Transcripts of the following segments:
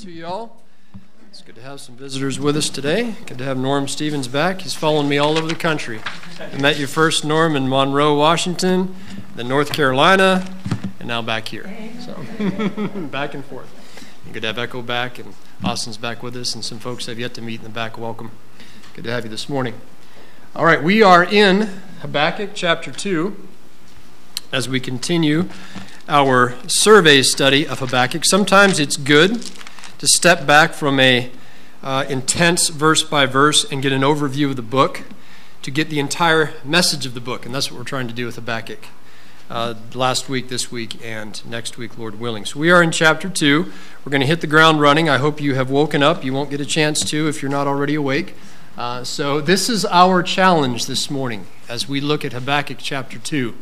To y'all. It's good to have some visitors with us today. Good to have Norm Stevens back. He's following me all over the country. I met you first, Norm, in Monroe, Washington, then North Carolina, and now back here. So back and forth. Good to have Echo back, and Austin's back with us, and some folks I've yet to meet in the back. Welcome. Good to have you this morning. All right, we are in Habakkuk chapter 2 as we continue our survey study of Habakkuk. Sometimes it's good to step back from a intense verse by verse and get an overview of the book to get the entire message of the book. And that's what we're trying to do with Habakkuk last week, this week, and next week, Lord willing. So we are in chapter 2. We're going to hit the ground running. I hope you have woken up. You won't get a chance to if you're not already awake. So this is our challenge this morning as we look at Habakkuk chapter 2.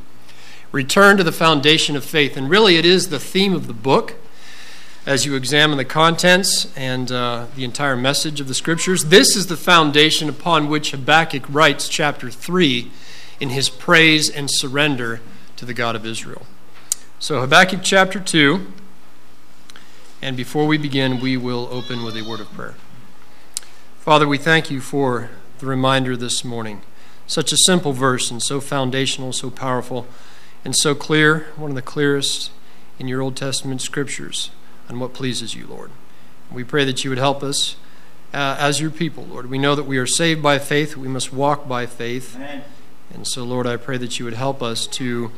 Return to the foundation of faith. And really it is the theme of the book. As you examine the contents and the entire message of the Scriptures, this is the foundation upon which Habakkuk writes chapter 3 in his praise and surrender to the God of Israel. So Habakkuk chapter 2, and before we begin, we will open with a word of prayer. Father, we thank you for the reminder this morning. Such a simple verse and so foundational, so powerful, and so clear, one of the clearest in your Old Testament Scriptures. And what pleases you, Lord. We pray that you would help us as your people, Lord. We know that we are saved by faith. We must walk by faith. Amen. And so, Lord, I pray that you would help us to,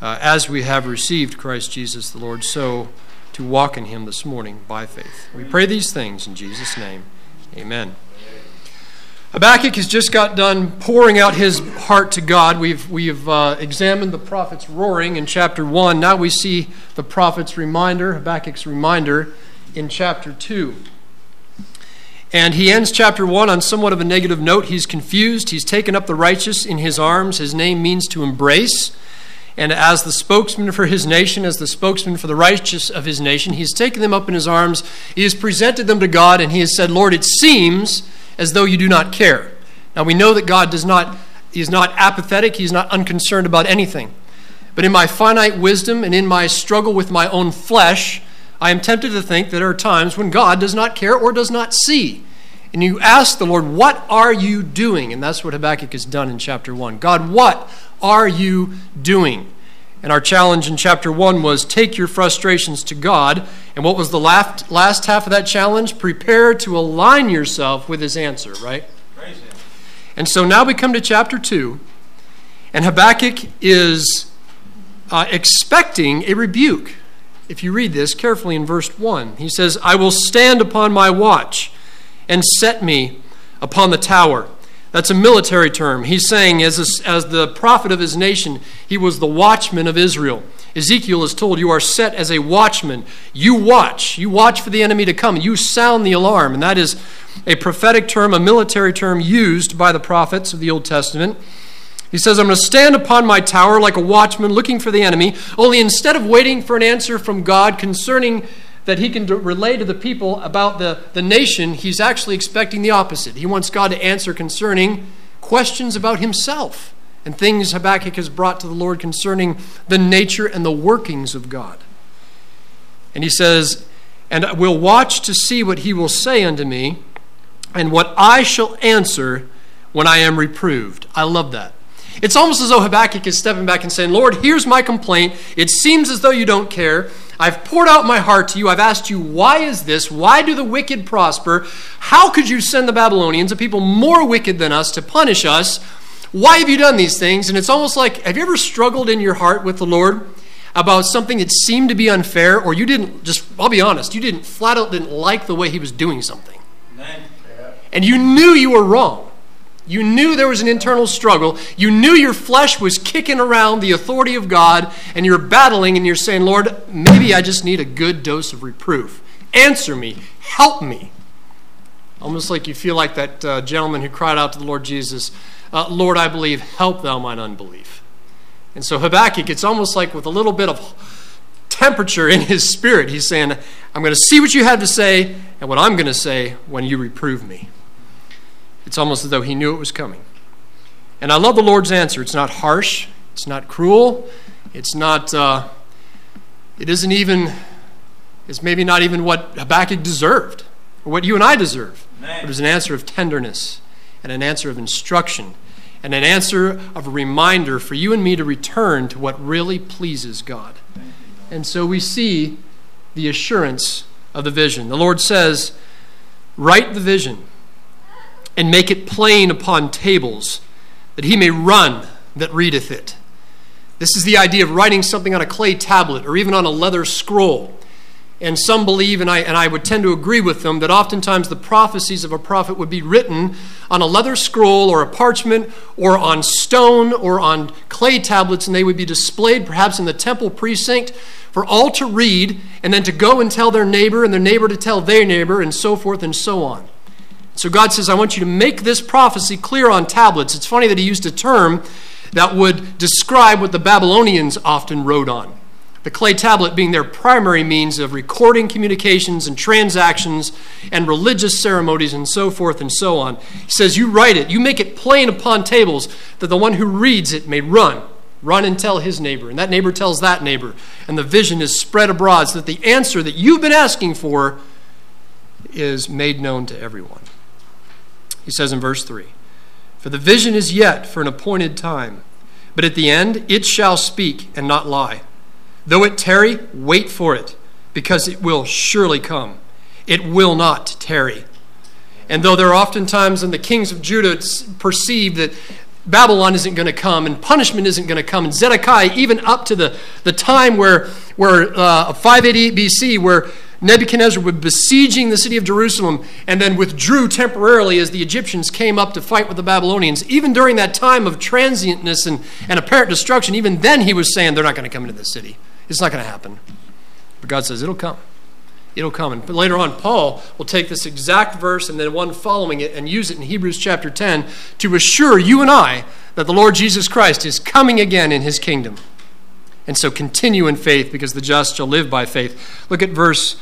as we have received Christ Jesus the Lord, so to walk in him this morning by faith. We pray these things in Jesus' name. Amen. Habakkuk has just got done pouring out his heart to God. We've examined the prophet's roaring in chapter 1. Now we see the prophet's reminder, Habakkuk's reminder, in chapter 2. And he ends chapter 1 on somewhat of a negative note. He's confused. He's taken up the righteous in his arms. His name means to embrace. And as the spokesman for his nation, as the spokesman for the righteous of his nation, he's taken them up in his arms. He has presented them to God, and he has said, Lord, it seems as though you do not care. Now we know that God does not, he is not apathetic, he's not unconcerned about anything. But in my finite wisdom and in my struggle with my own flesh, I am tempted to think that there are times when God does not care or does not see. And you ask the Lord, what are you doing? And that's what Habakkuk has done in chapter 1. God, what are you doing? And our challenge in chapter 1 was take your frustrations to God. And what was the last half of that challenge? Prepare to align yourself with his answer, right? Praise him. And so now we come to chapter 2. And Habakkuk is expecting a rebuke. If you read this carefully in verse 1, he says, I will stand upon my watch and set me upon the tower. That's a military term. He's saying as the prophet of his nation, he was the watchman of Israel. Ezekiel is told, you are set as a watchman. You watch. You watch for the enemy to come. You sound the alarm. And that is a prophetic term, a military term used by the prophets of the Old Testament. He says, I'm going to stand upon my tower like a watchman looking for the enemy. Only instead of waiting for an answer from God concerning that he can relay to the people about the nation, he's actually expecting the opposite. He wants God to answer concerning questions about himself and things Habakkuk has brought to the Lord concerning the nature and the workings of God. And he says, and I will watch to see what he will say unto me and what I shall answer when I am reproved. I love that. It's almost as though Habakkuk is stepping back and saying, Lord, here's my complaint. It seems as though you don't care. I've poured out my heart to you. I've asked you, why is this? Why do the wicked prosper? How could you send the Babylonians, a people more wicked than us, to punish us? Why have you done these things? And it's almost like, have you ever struggled in your heart with the Lord about something that seemed to be unfair? Or you didn't, just, I'll be honest, you didn't, flat out didn't like the way he was doing something. Amen. And you knew you were wrong. You knew there was an internal struggle. You knew your flesh was kicking around the authority of God, and you're battling, and you're saying, Lord, maybe I just need a good dose of reproof. Answer me. Help me. Almost like you feel like that gentleman who cried out to the Lord Jesus, Lord, I believe, help thou mine unbelief. And so Habakkuk, it's almost like with a little bit of temperature in his spirit, he's saying, I'm going to see what you have to say and what I'm going to say when you reprove me. It's almost as though he knew it was coming. And I love the Lord's answer. It's not harsh. It's not cruel. It isn't even, is maybe not even what Habakkuk deserved or what you and I deserve. But it was an answer of tenderness and an answer of instruction and an answer of a reminder for you and me to return to what really pleases God. And so we see the assurance of the vision. The Lord says, write the vision and make it plain upon tables that he may run that readeth it. This is the idea of writing something on a clay tablet or even on a leather scroll. And some believe, and I would tend to agree with them, that oftentimes the prophecies of a prophet would be written on a leather scroll or a parchment or on stone or on clay tablets, and they would be displayed perhaps in the temple precinct for all to read and then to go and tell their neighbor and their neighbor to tell their neighbor and so forth and so on. So God says, I want you to make this prophecy clear on tablets. It's funny that he used a term that would describe what the Babylonians often wrote on. The clay tablet being their primary means of recording communications and transactions and religious ceremonies and so forth and so on. He says, you write it, you make it plain upon tables that the one who reads it may run. Run and tell his neighbor, and that neighbor tells that neighbor. And the vision is spread abroad so that the answer that you've been asking for is made known to everyone. He says in verse 3, for the vision is yet for an appointed time, but at the end it shall speak and not lie. Though it tarry, wait for it, because it will surely come. It will not tarry. And though there are oftentimes in the kings of Judah it's perceived that Babylon isn't going to come and punishment isn't going to come, and Zedekiah, even up to the time where 588 BC, where Nebuchadnezzar was besieging the city of Jerusalem and then withdrew temporarily as the Egyptians came up to fight with the Babylonians. Even during that time of transientness and apparent destruction, even then he was saying, they're not going to come into this city. It's not going to happen. But God says, it'll come. It'll come. And later on, Paul will take this exact verse and then one following it and use it in Hebrews chapter 10 to assure you and I that the Lord Jesus Christ is coming again in his kingdom. And so continue in faith, because the just shall live by faith. Look at verse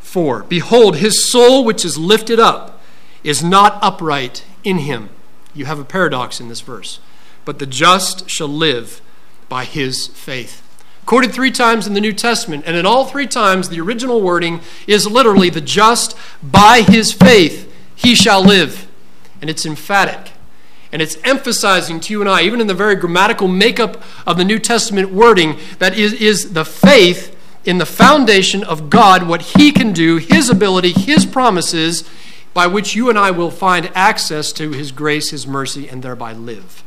4. Behold, his soul which is lifted up is not upright in him. You have a paradox in this verse. But the just shall live by his faith. Quoted 3 times in the New Testament, and in all 3 times the original wording is literally the just by his faith he shall live. And it's emphatic. And it's emphasizing to you and I, even in the very grammatical makeup of the New Testament wording, that is the faith in the foundation of God, what he can do, his ability, his promises, by which you and I will find access to his grace, his mercy, and thereby live.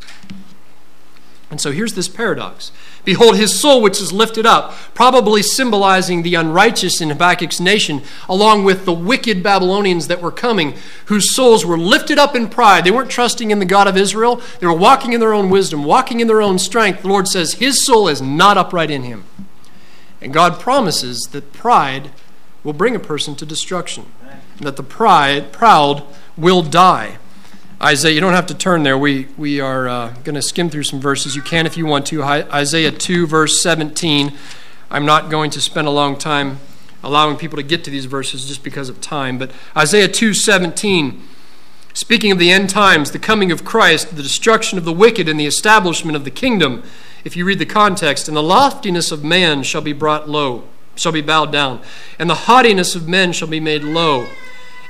And so here's this paradox. Behold, his soul which is lifted up, probably symbolizing the unrighteous in Habakkuk's nation, along with the wicked Babylonians that were coming, whose souls were lifted up in pride. They weren't trusting in the God of Israel. They were walking in their own wisdom, walking in their own strength. The Lord says his soul is not upright in him. And God promises that pride will bring a person to destruction, and that the proud will die. Isaiah, you don't have to turn there. We are going to skim through some verses. You can if you want to. Isaiah 2, verse 17. I'm not going to spend a long time allowing people to get to these verses just because of time. But Isaiah 2, 17, speaking of the end times, the coming of Christ, the destruction of the wicked, and the establishment of the kingdom. If you read the context, and the loftiness of man shall be brought low, shall be bowed down, and the haughtiness of men shall be made low,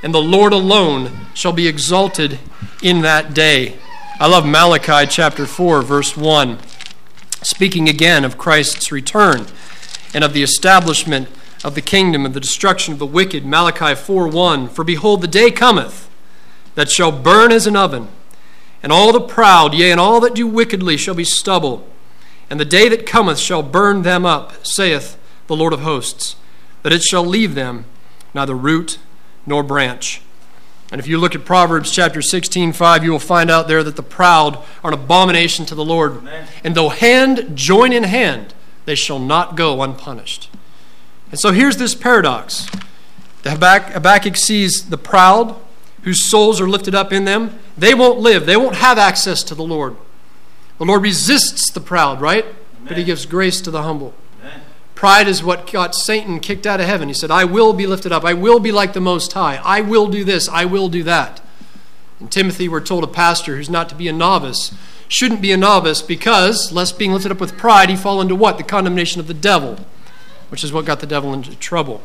and the Lord alone shall be exalted in that day. I love Malachi chapter 4, verse 1, speaking again of Christ's return and of the establishment of the kingdom and the destruction of the wicked. Malachi 4:1, for behold, the day cometh that shall burn as an oven, and all the proud, yea, and all that do wickedly shall be stubble, and the day that cometh shall burn them up, saith the Lord of hosts, that it shall leave them neither root nor branch. And if you look at Proverbs chapter 16:5, you will find out there that the proud are an abomination to the Lord. Amen. And though hand join in hand, they shall not go unpunished. And so here's this paradox. The Habakkuk sees the proud, whose souls are lifted up in them. They won't live. They won't have access to the Lord. The Lord resists the proud, right? Amen. But he gives grace to the humble. Pride is what got Satan kicked out of heaven. He said, I will be lifted up. I will be like the Most High. I will do this. I will do that. In Timothy, we're told a pastor who's not to be a novice shouldn't be a novice because, lest being lifted up with pride, he fall into what? The condemnation of the devil, which is what got the devil into trouble.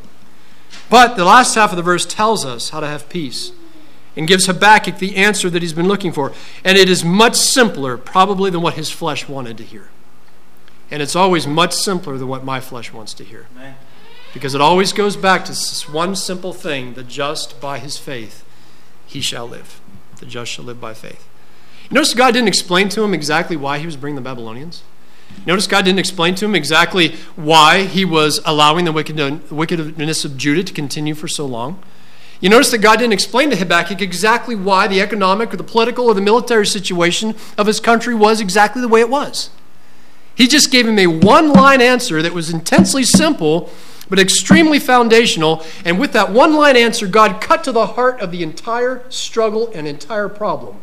But the last half of the verse tells us how to have peace and gives Habakkuk the answer that he's been looking for. And it is much simpler, probably, than what his flesh wanted to hear. And it's always much simpler than what my flesh wants to hear. Amen. Because it always goes back to this one simple thing, the just by his faith, he shall live. The just shall live by faith. Notice God didn't explain to him exactly why he was bringing the Babylonians. Notice God didn't explain to him exactly why he was allowing the wickedness of Judah to continue for so long. You notice that God didn't explain to Habakkuk exactly why the economic or the political or the military situation of his country was exactly the way it was. He just gave him a one-line answer that was intensely simple but extremely foundational. And with that one-line answer, God cut to the heart of the entire struggle and entire problem.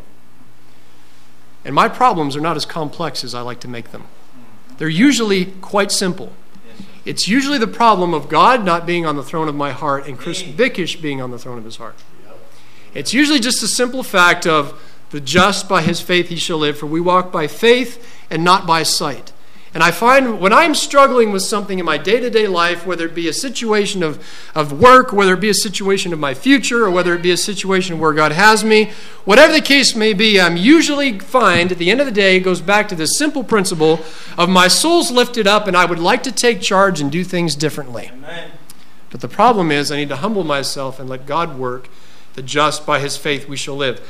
And my problems are not as complex as I like to make them. They're usually quite simple. It's usually the problem of God not being on the throne of my heart and Chris Bickish being on the throne of his heart. It's usually just a simple fact of the just by his faith he shall live, for we walk by faith and not by sight. And I find when I'm struggling with something in my day-to-day life, whether it be a situation of work, whether it be a situation of my future, or whether it be a situation where God has me, whatever the case may be, I'm usually find at the end of the day, it goes back to this simple principle of my soul's lifted up and I would like to take charge and do things differently. Amen. But the problem is I need to humble myself and let God work. The just by his faith we shall live.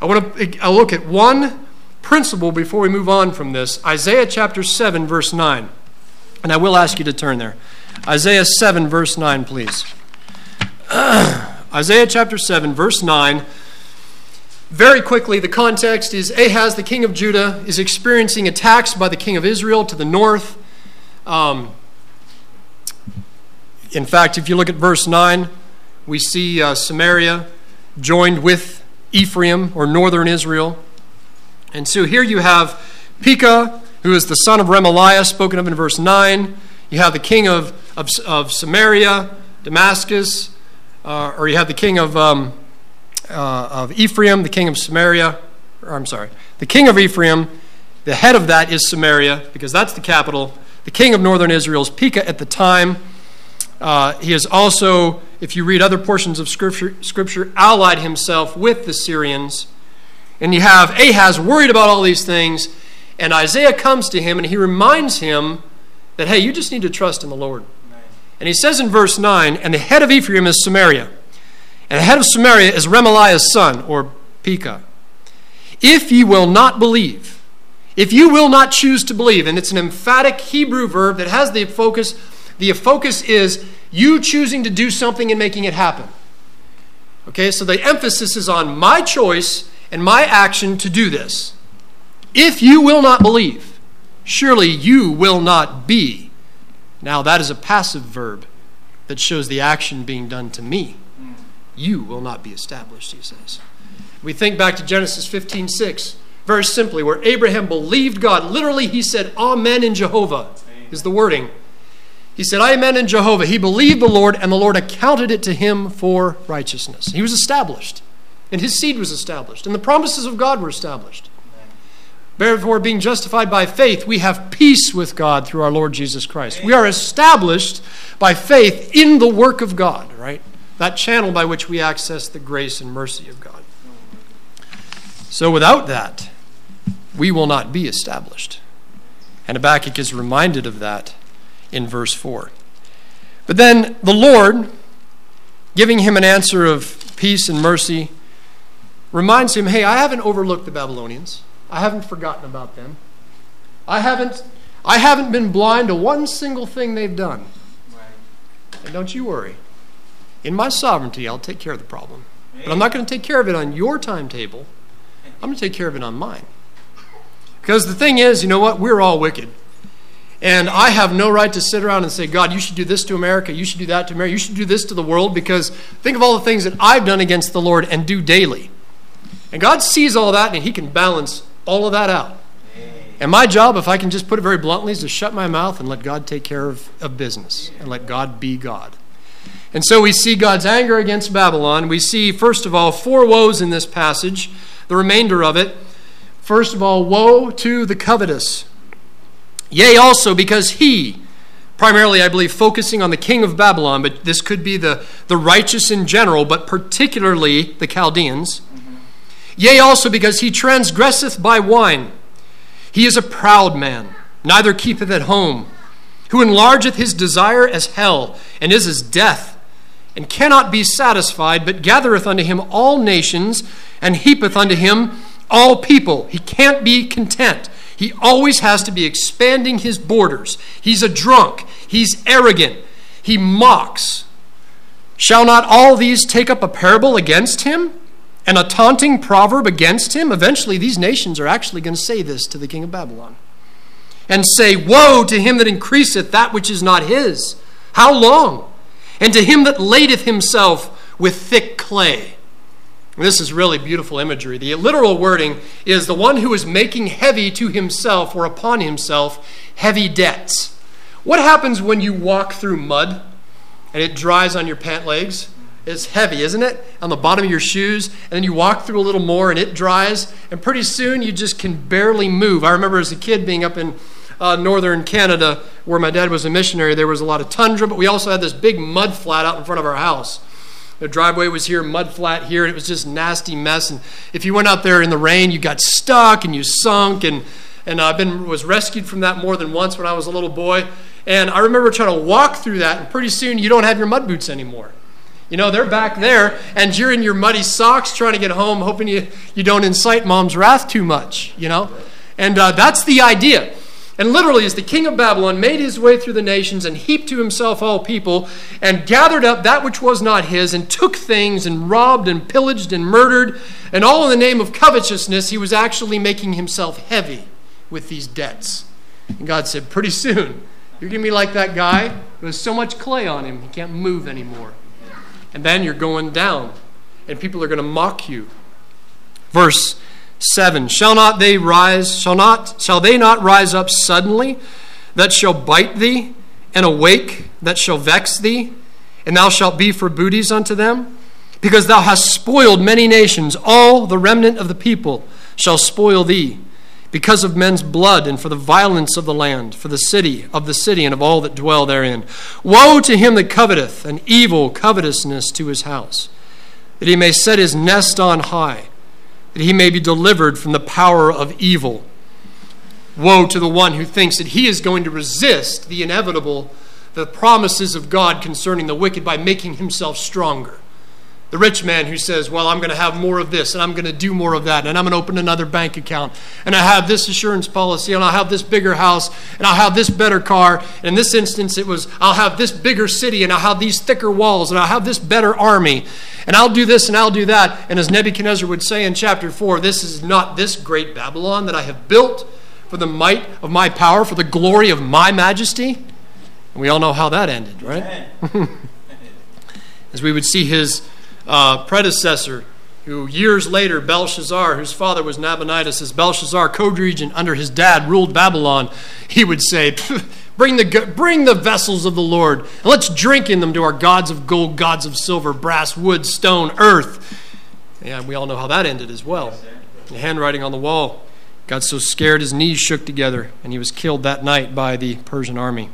I want to look at one principle before we move on from this. Isaiah chapter 7 verse 9, and I will ask you to turn there. Isaiah 7 verse 9, please. Isaiah chapter 7 verse 9. Very quickly, the context is Ahaz, the king of Judah, is experiencing attacks by the king of Israel to the north. In fact, if you look at verse 9, we see Samaria joined with Ephraim or northern Israel. And so here you have Pekah, who is the son of Remaliah, spoken of in verse 9. You have the king of Samaria, Damascus, or you have the king of Ephraim, the king of Samaria. Or I'm sorry, the king of Ephraim, the head of that is Samaria, because that's the capital. The king of northern Israel is Pekah at the time. He is also, if you read other portions of Scripture, allied himself with the Syrians. And you have Ahaz worried about all these things, and Isaiah comes to him and he reminds him that, hey, you just need to trust in the Lord. Amen. And he says in verse 9, and the head of Ephraim is Samaria, and the head of Samaria is Remaliah's son, or Pekah. If ye will not believe, if you will not choose to believe, and it's an emphatic Hebrew verb that has the focus is you choosing to do something and making it happen. Okay, so the emphasis is on my choice and my action to do this. If you will not believe, surely you will not be. Now that is a passive verb that shows the action being done to me. You will not be established, he says. We think back to Genesis 15:6, very simply, where Abraham believed God. Literally, he said, Amen in Jehovah is the wording. He said, Amen in Jehovah. He believed the Lord, and the Lord accounted it to him for righteousness. He was established. And his seed was established. And the promises of God were established. Amen. Therefore, being justified by faith, we have peace with God through our Lord Jesus Christ. Amen. We are established by faith in the work of God, right? That channel by which we access the grace and mercy of God. So without that, we will not be established. And Habakkuk is reminded of that in verse 4. But then the Lord, giving him an answer of peace and mercy, reminds him, hey, I haven't overlooked the Babylonians. I haven't forgotten about them. I haven't been blind to one single thing they've done. Right. And don't you worry. In my sovereignty, I'll take care of the problem. Hey. But I'm not going to take care of it on your timetable. I'm going to take care of it on mine. Because the thing is, you know what? We're all wicked. And I have no right to sit around and say, God, you should do this to America. You should do that to America. You should do this to the world. Because think of all the things that I've done against the Lord and do daily. And God sees all that, and he can balance all of that out. And my job, if I can just put it very bluntly, is to shut my mouth and let God take care of business and let God be God. And so we see God's anger against Babylon. We see, first of all, four woes in this passage, the remainder of it. First of all, woe to the covetous. Yea, also because he, primarily, I believe, focusing on the king of Babylon, but this could be the righteous in general, but particularly the Chaldeans. Mm-hmm. Yea, also because he transgresseth by wine. He is a proud man, neither keepeth at home, who enlargeth his desire as hell, and is as death, and cannot be satisfied, but gathereth unto him all nations, and heapeth unto him all people. He can't be content. He always has to be expanding his borders. He's a drunk. He's arrogant. He mocks. Shall not all these take up a parable against him and a taunting proverb against him? Eventually, these nations are actually going to say this to the king of Babylon and say, woe to him that increaseth that which is not his. How long? And to him that ladeth himself with thick clay. This is really beautiful imagery. The literal wording is the one who is making heavy to himself or upon himself heavy debts. What happens when you walk through mud and it dries on your pant legs? It's heavy, isn't it? On the bottom of your shoes. And then you walk through a little more and it dries. And pretty soon you just can barely move. I remember as a kid being up in northern Canada where my dad was a missionary. There was a lot of tundra, but we also had this big mud flat out in front of our house. The driveway was here, mud flat here, and it was just nasty mess. And if you went out there in the rain, you got stuck and you sunk. And I've was rescued from that more than once when I was a little boy. And I remember trying to walk through that, and pretty soon you don't have your mud boots anymore. You know, they're back there, and you're in your muddy socks trying to get home, hoping you don't incite mom's wrath too much, you know. And that's the idea. And literally, as the king of Babylon made his way through the nations and heaped to himself all people and gathered up that which was not his and took things and robbed and pillaged and murdered, and all in the name of covetousness, he was actually making himself heavy with these debts. And God said, pretty soon, you're going to be like that guy who has so much clay on him, he can't move anymore. And then you're going down, and people are going to mock you. Verse 7, shall they not rise up suddenly that shall bite thee, and awake that shall vex thee, and thou shalt be for booties unto them? Because thou hast spoiled many nations, all the remnant of the people shall spoil thee, because of men's blood, and for the violence of the land, for the city, and of all that dwell therein. Woe to him that coveteth, an evil covetousness to his house, that he may set his nest on high, that he may be delivered from the power of evil. Woe to the one who thinks that he is going to resist the inevitable, the promises of God concerning the wicked by making himself stronger. The rich man who says, well, I'm going to have more of this, and I'm going to do more of that, and I'm going to open another bank account, and I have this assurance policy, and I'll have this bigger house, and I'll have this better car. And in this instance, it was, I'll have this bigger city, and I'll have these thicker walls, and I'll have this better army, and I'll do this, and I'll do that. And as Nebuchadnezzar would say in chapter 4, this is not this great Babylon that I have built for the might of my power, for the glory of my majesty. And we all know how that ended, right? As we would see his predecessor, who years later, Belshazzar, whose father was Nabonidus, as Belshazzar, co-regent under his dad, ruled Babylon, he would say, bring the vessels of the Lord, and let's drink in them to our gods of gold, gods of silver, brass, wood, stone, earth. Yeah, we all know how that ended as well. The handwriting on the wall. Got so scared his knees shook together, and he was killed that night by the Persian army.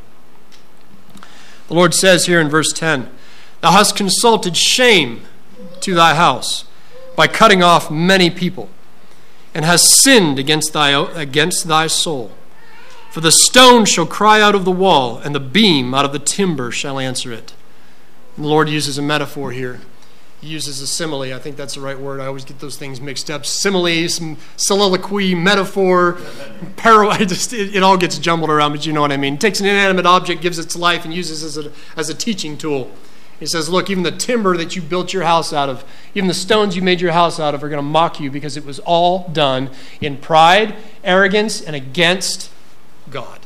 The Lord says here in verse 10, thou hast consulted shame to thy house by cutting off many people, and has sinned against thy soul. For the stone shall cry out of the wall, and the beam out of the timber shall answer it. And the Lord uses a metaphor here. He uses a simile. I think that's the right word. I always get those things mixed up. Simile, some soliloquy, metaphor, parable. It all gets jumbled around, but you know what I mean. It takes an inanimate object, gives its life, and uses it as a teaching tool. He says, look, even the timber that you built your house out of, even the stones you made your house out of are going to mock you, because it was all done in pride, arrogance, and against God,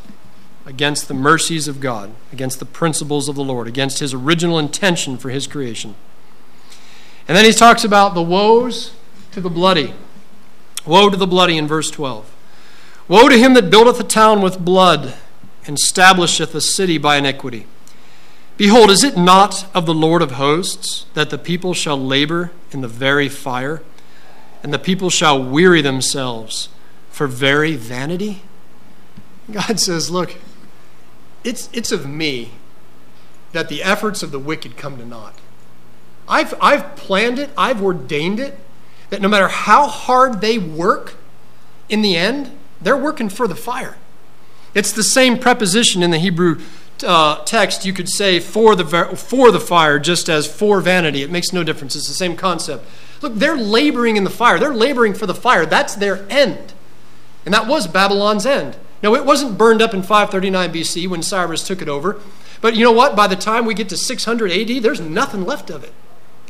against the mercies of God, against the principles of the Lord, against his original intention for his creation. And then he talks about the woes to the bloody. Woe to the bloody in verse 12. Woe to him that buildeth a town with blood, and establisheth a city by iniquity. Behold, is it not of the Lord of hosts that the people shall labor in the very fire, and the people shall weary themselves for very vanity? God says, look, It's of me that the efforts of the wicked come to naught. I've planned it, I've ordained it, that no matter how hard they work, in the end, they're working for the fire. It's the same preposition in the Hebrew text. You could say for the fire, just as for vanity. It makes no difference. It's the same concept. Look, they're laboring in the fire. They're laboring for the fire. That's their end. And that was Babylon's end. Now, it wasn't burned up in 539 BC when Cyrus took it over. But you know what? By the time we get to 600 AD, there's nothing left of it.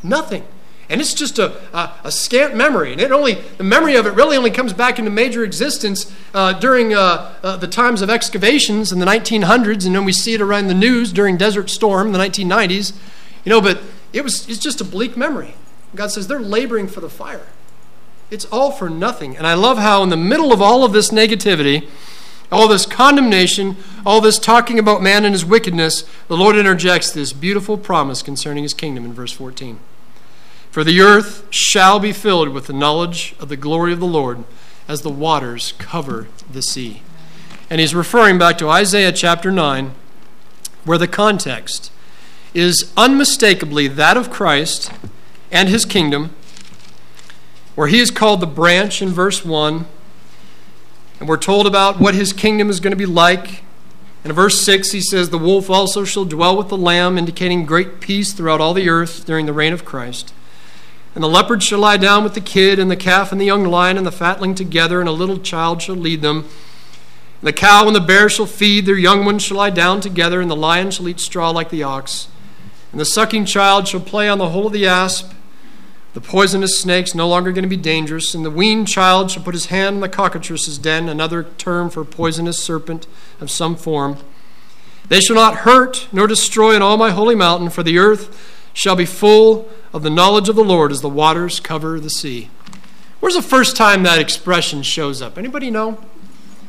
Nothing. And it's just a scant memory. And the memory of it really only comes back into major existence during the times of excavations in the 1900s. And then we see it around the news during Desert Storm in the 1990s. But it's just a bleak memory. God says they're laboring for the fire. It's all for nothing. And I love how in the middle of all of this negativity, all this condemnation, all this talking about man and his wickedness, the Lord interjects this beautiful promise concerning his kingdom in verse 14. For the earth shall be filled with the knowledge of the glory of the Lord as the waters cover the sea. And he's referring back to Isaiah chapter 9, where the context is unmistakably that of Christ and his kingdom, where he is called the branch in verse 1, and we're told about what his kingdom is going to be like. In verse 6, he says, the wolf also shall dwell with the lamb, indicating great peace throughout all the earth during the reign of Christ. And the leopard shall lie down with the kid, and the calf and the young lion and the fatling together, and a little child shall lead them. And the cow and the bear shall feed, their young ones shall lie down together, and the lion shall eat straw like the ox. And the sucking child shall play on the hole of the asp. The poisonous snake's no longer going to be dangerous. And the weaned child shall put his hand in the cockatrice's den, another term for poisonous serpent of some form. They shall not hurt nor destroy in all my holy mountain, for the earth shall be full of the knowledge of the Lord as the waters cover the sea. Where's the first time that expression shows up? Anybody know?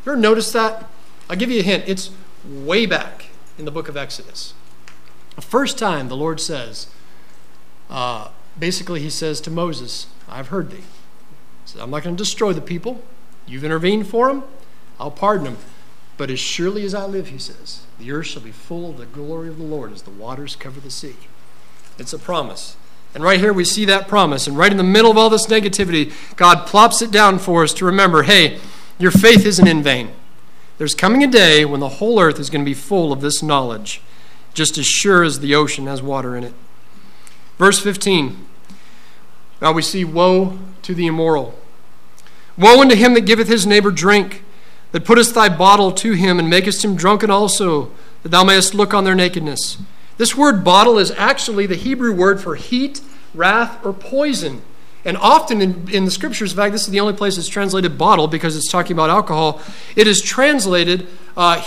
You ever noticed that? I'll give you a hint. It's way back in the book of Exodus. The first time the Lord says, basically he says to Moses, I've heard thee. He says, I'm not going to destroy the people. You've intervened for them. I'll pardon them. But as surely as I live, he says, the earth shall be full of the glory of the Lord as the waters cover the sea. It's a promise. And right here we see that promise. And right in the middle of all this negativity, God plops it down for us to remember, hey, your faith isn't in vain. There's coming a day when the whole earth is going to be full of this knowledge, just as sure as the ocean has water in it. Verse 15. Now we see woe to the immoral. Woe unto him that giveth his neighbor drink, that puttest thy bottle to him, and makest him drunken also, that thou mayest look on their nakedness. This word bottle is actually the Hebrew word for heat, wrath, or poison. And often in the scriptures, in fact, this is the only place it's translated bottle because it's talking about alcohol. It is translated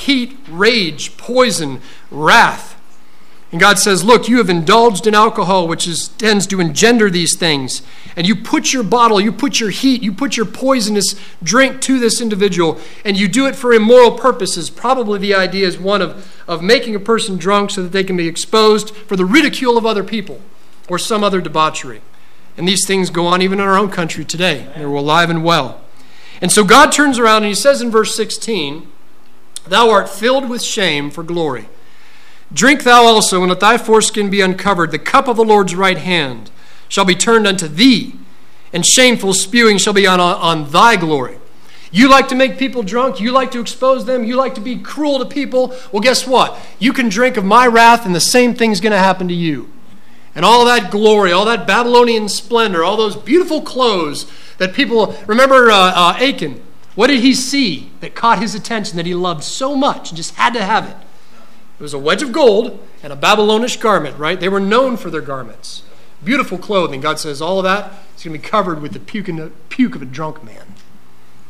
heat, rage, poison, wrath. And God says, look, you have indulged in alcohol, which tends to engender these things. And you put your bottle, you put your heat, you put your poisonous drink to this individual, and you do it for immoral purposes. Probably the idea is one of making a person drunk so that they can be exposed for the ridicule of other people or some other debauchery. And these things go on even in our own country today. They're alive and well. And so God turns around and he says in verse 16, thou art filled with shame for glory. Drink thou also, and let thy foreskin be uncovered. The cup of the Lord's right hand shall be turned unto thee, and shameful spewing shall be on thy glory. You like to make people drunk. You like to expose them. You like to be cruel to people. Well, guess what? You can drink of my wrath, and the same thing's going to happen to you. And all that glory, all that Babylonian splendor, all those beautiful clothes that people... Remember Achan? What did he see that caught his attention that he loved so much and just had to have it? It was a wedge of gold and a Babylonish garment, right? They were known for their garments. Beautiful clothing. God says all of that is going to be covered with the puke of a drunk man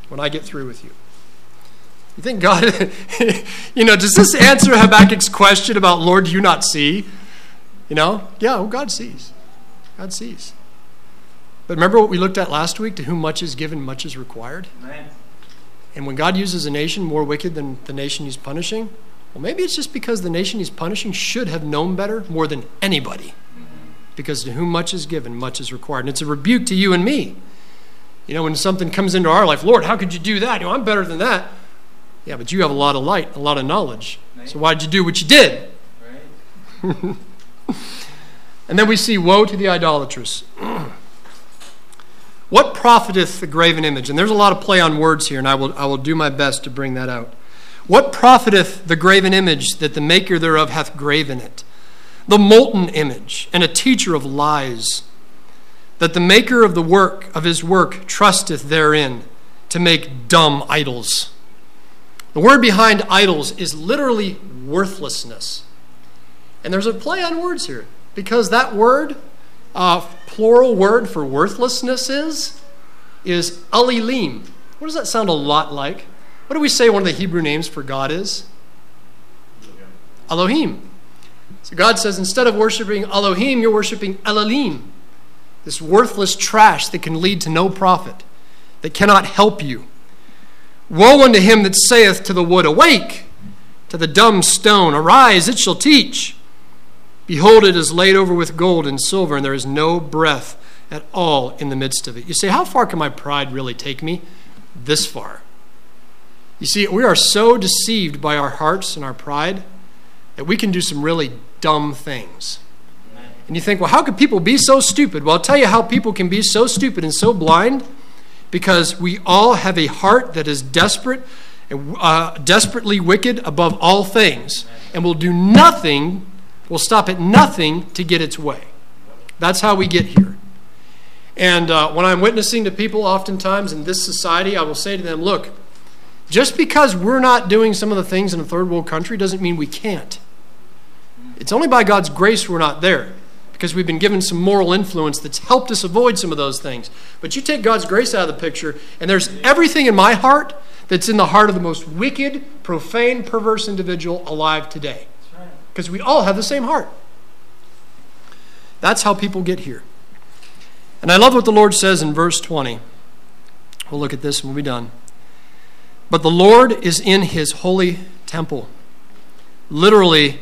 when I get through with you. You think God, does this answer Habakkuk's question about, Lord, do you not see? Yeah, well, God sees. God sees. But remember what we looked at last week? To whom much is given, much is required. Amen. And when God uses a nation more wicked than the nation he's punishing, well, maybe it's just because the nation he's punishing should have known better more than anybody. Because to whom much is given, much is required. And it's a rebuke to you and me. When something comes into our life, Lord, how could you do that? I'm better than that. Yeah, but you have a lot of light, a lot of knowledge. So why did you do what you did? Right. And then we see, woe to the idolatrous. What profiteth the graven image? And there's a lot of play on words here, and I will do my best to bring that out. What profiteth the graven image that the maker thereof hath graven it? The molten image, and a teacher of lies, that the maker of the work of his work trusteth therein to make dumb idols. The word behind idols is literally worthlessness. And there's a play on words here, because that word, plural word for worthlessness is alilim. What does that sound a lot like? What do we say one of the Hebrew names for God is? Elohim. So God says, instead of worshiping Elohim, you're worshiping Elalim, this worthless trash that can lead to no profit, that cannot help you. Woe unto him that saith to the wood, awake, to the dumb stone, arise, it shall teach. Behold, it is laid over with gold and silver, and there is no breath at all in the midst of it. You say, how far can my pride really take me? This far. You see, we are so deceived by our hearts and our pride that we can do some really dumb things. And you think, well, how could people be so stupid? Well, I'll tell you how people can be so stupid and so blind, because we all have a heart that is desperate, desperately wicked above all things, and will do nothing, will stop at nothing to get its way. That's how we get here. And when I'm witnessing to people oftentimes in this society, I will say to them, look, just because we're not doing some of the things in a third world country doesn't mean we can't. It's only by God's grace we're not there, because we've been given some moral influence that's helped us avoid some of those things. But you take God's grace out of the picture, and there's everything in my heart that's in the heart of the most wicked, profane, perverse individual alive today. Because we all have the same heart. That's how people get here. And I love what the Lord says in verse 20. We'll look at this and we'll be done. But the Lord is in his holy temple. Literally,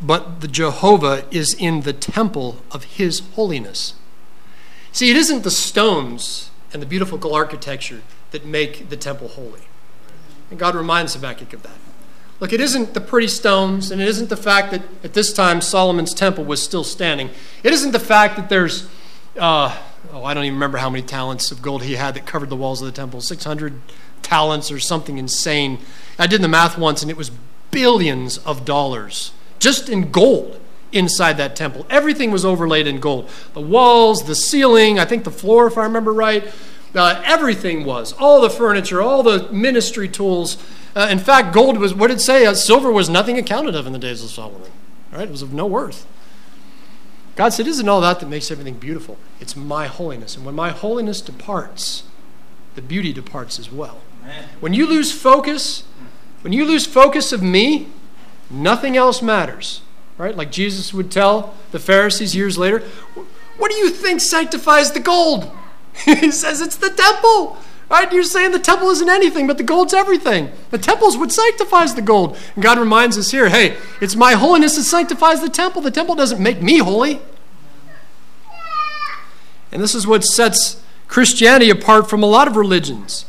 but the Jehovah is in the temple of his holiness. See, it isn't the stones and the beautiful architecture that make the temple holy. And God reminds Habakkuk of that. Look, it isn't the pretty stones, and it isn't the fact that at this time Solomon's temple was still standing. It isn't the fact that there's, I don't even remember how many talents of gold he had that covered the walls of the temple, 600 talents or something insane. I did the math once, and it was billions of dollars just in gold inside that temple. Everything was overlaid in gold. The walls, the ceiling, I think the floor, if I remember right, everything was. All the furniture, all the ministry tools. In fact, gold was, what did it say? Silver was nothing accounted of in the days of Solomon. Right? It was of no worth. God said, isn't all that makes everything beautiful? It's my holiness. And when my holiness departs, the beauty departs as well. Amen. When you lose focus of me, nothing else matters. Right? Like Jesus would tell the Pharisees years later, what do you think sanctifies the gold? He says, it's the temple. Right? You're saying the temple isn't anything, but the gold's everything. The temple's what sanctifies the gold. And God reminds us here, hey, it's my holiness that sanctifies the temple. The temple doesn't make me holy. And this is what sets Christianity apart from a lot of religions.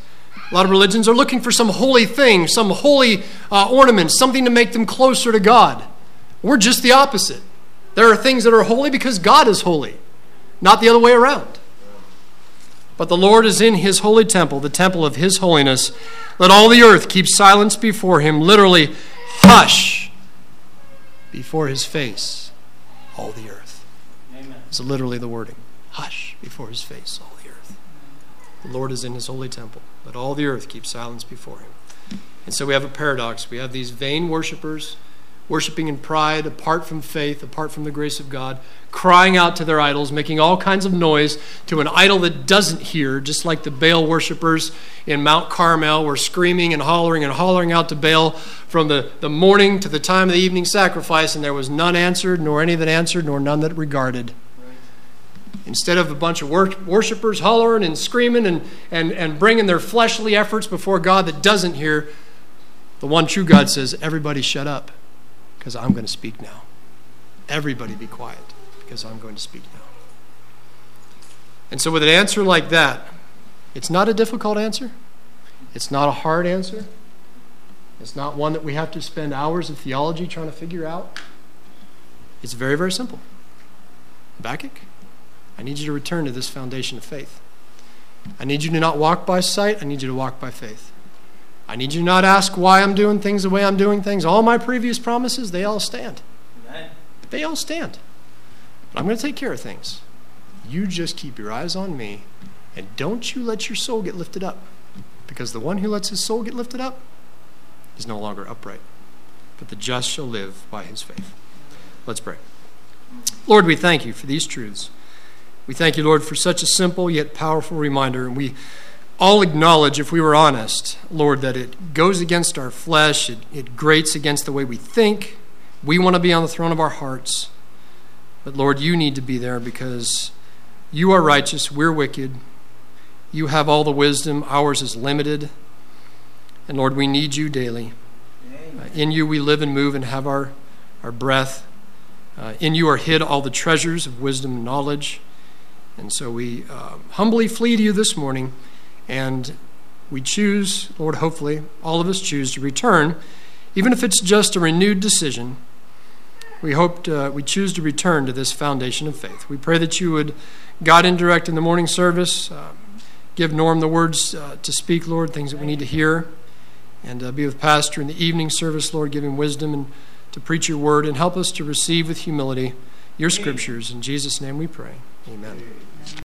A lot of religions are looking for some holy thing, some holy ornament, something to make them closer to God. We're just the opposite. There are things that are holy because God is holy, not the other way around. But the Lord is in his holy temple, the temple of his holiness. Let all the earth keep silence before him, literally hush before his face, all the earth. Amen. It's literally the wording. Hush before his face, all the earth. The Lord is in his holy temple. Let all the earth keep silence before him. And so we have a paradox. We have these vain worshipers worshiping in pride, apart from faith, apart from the grace of God, crying out to their idols, making all kinds of noise to an idol that doesn't hear, just like the Baal worshipers in Mount Carmel were screaming and hollering out to Baal from the morning to the time of the evening sacrifice, and there was none answered, nor any that answered, nor none that regarded. Instead of a bunch of worshipers hollering and screaming and bringing their fleshly efforts before God that doesn't hear, the one true God says, everybody shut up, because I'm going to speak now. Everybody be quiet, because I'm going to speak now. And so with an answer like that, it's not a difficult answer. It's not a hard answer. It's not one that we have to spend hours of theology trying to figure out. It's very, very simple. Habakkuk, I need you to return to this foundation of faith. I need you to not walk by sight. I need you to walk by faith. I need you to not ask why I'm doing things the way I'm doing things. All my previous promises, they all stand. Amen. They all stand. But I'm going to take care of things. You just keep your eyes on me, and don't you let your soul get lifted up, because the one who lets his soul get lifted up is no longer upright. But the just shall live by his faith. Let's pray. Lord, we thank you for these truths. We thank you, Lord, for such a simple yet powerful reminder. And we all acknowledge, if we were honest, Lord, that it goes against our flesh. It grates against the way we think. We want to be on the throne of our hearts. But, Lord, you need to be there, because you are righteous. We're wicked. You have all the wisdom. Ours is limited. And, Lord, we need you daily. In you we live and move and have our breath. In you are hid all the treasures of wisdom and knowledge. And so we humbly flee to you this morning, and we choose, Lord, hopefully, all of us choose to return, even if it's just a renewed decision. We choose to return to this foundation of faith. We pray that you would guide and direct in the morning service, give Norm the words to speak, Lord, things that we need to hear, and be with Pastor in the evening service, Lord, give him wisdom and to preach your word, and help us to receive with humility your scriptures. In Jesus' name we pray. Amen.